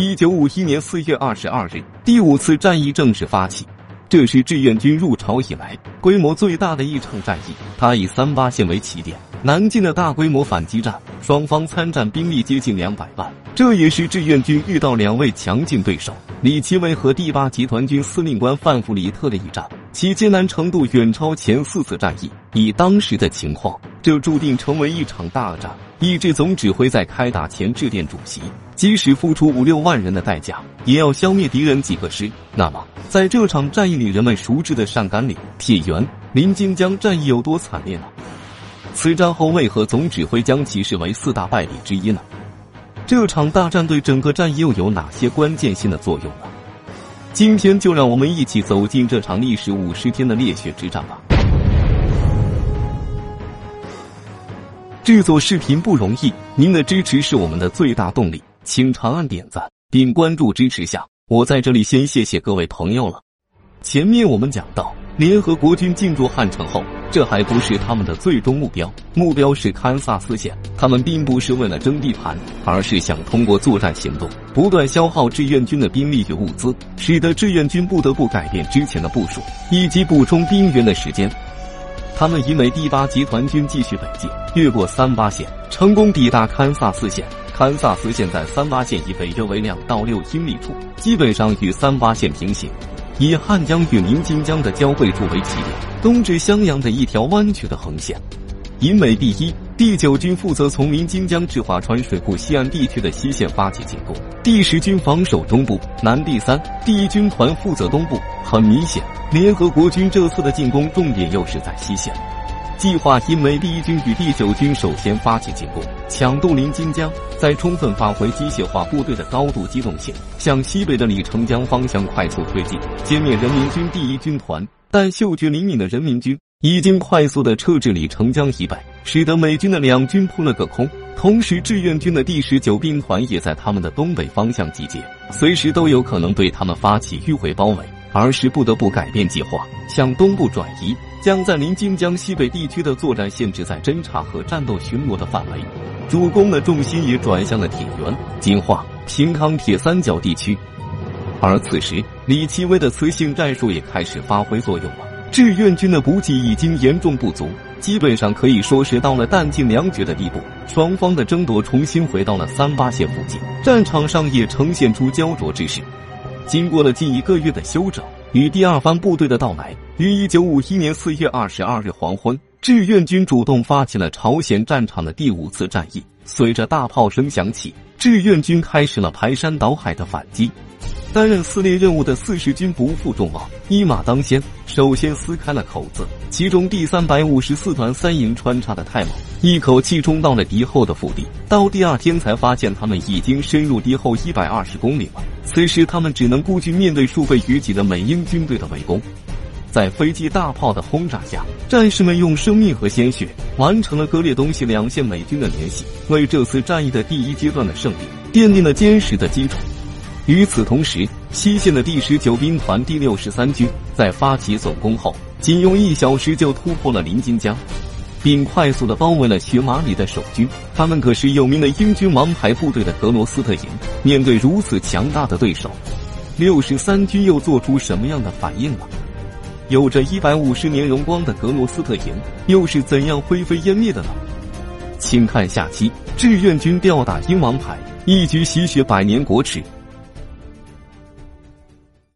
1951年4月22日，第五次战役正式发起，这是志愿军入朝以来规模最大的一场战役。它以38线为起点，南进的大规模反击战，双方参战兵力接近200万，这也是志愿军遇到两位强劲对手李奇微和第8集团军司令官范弗里特的一战，其艰难程度远超前4次战役。以当时的情况，这注定成为一场大战。易志总指挥在开打前致电主席，即使付出5-6万人的代价，也要消灭敌人几个师。那么在这场战役里，人们熟知的上甘岭、铁原、临津江战役有多惨烈呢？此战后为何总指挥将其视为4大败笔之一呢？这场大战对整个战役又有哪些关键性的作用呢？今天就让我们一起走进这场历时50天的烈血之战吧。制作视频不容易，您的支持是我们的最大动力，请长按点赞并关注支持下，我在这里先谢谢各位朋友了。前面我们讲到，联合国军进驻汉城后，这还不是他们的最终目标，目标是堪萨斯县。他们并不是为了争地盘，而是想通过作战行动不断消耗志愿军的兵力与物资，使得志愿军不得不改变之前的部署，以及补充兵员的时间。他们以美第8集团军继续北进，越过38线，成功抵达堪萨斯县。堪萨斯县在38线以北约为2到6英里处，基本上与38线平行，以汉江与临津江的交汇处为起点，东至襄阳的一条弯曲的横线。以美第1、第9军负责从临津江至华川水库西岸地区的西线发起进攻，第10军防守中部，南第3、第1军团负责东部。很明显，联合国军这次的进攻重点又是在西线。计划以美第1军与第9军首先发起进攻，抢渡临津江，再充分发挥机械化部队的高度机动性，向西北的李成江方向快速推进，歼灭人民军第1军团。但嗅觉灵敏的人民军已经快速地撤至李成江以北，使得美军的两军扑了个空。同时，志愿军的第19兵团也在他们的东北方向集结，随时都有可能对他们发起迂回包围，而是不得不改变计划，向东部转移，将在临津江西北地区的作战限制在侦察和战斗巡逻的范围，主攻的重心也转向了铁原、金化、平康铁三角地区。而此时，李奇微的磁性战术也开始发挥作用了。志愿军的补给已经严重不足，基本上可以说是到了弹尽粮绝的地步。双方的争夺重新回到了38线附近，战场上也呈现出焦灼之势。经过了近1个月的休整与第2番部队的到来，于1951年4月22日黄昏，志愿军主动发起了朝鲜战场的第5次战役。随着大炮声响起，志愿军开始了排山倒海的反击。担任撕裂任务的40军不负众望，一马当先，首先撕开了口子。其中第354团3营穿插的太猛，一口气冲到了敌后的腹地，到第2天才发现他们已经深入敌后120公里了。此时他们只能孤军面对数倍于己的美英军队的围攻。在飞机大炮的轰炸下，战士们用生命和鲜血完成了割裂东西两线美军的联系，为这次战役的第1阶段的胜利奠定了坚实的基础。与此同时，西线的第19兵团第63军在发起总攻后，仅用1小时就突破了临津江，并快速地包围了雪马里的守军。他们可是有名的英军王牌部队的格罗斯特营。面对如此强大的对手，63军又做出什么样的反应了？有着150年荣光的格罗斯特营又是怎样灰飞烟灭的呢？请看下期《志愿军吊打英王牌》，一举洗雪百年国耻。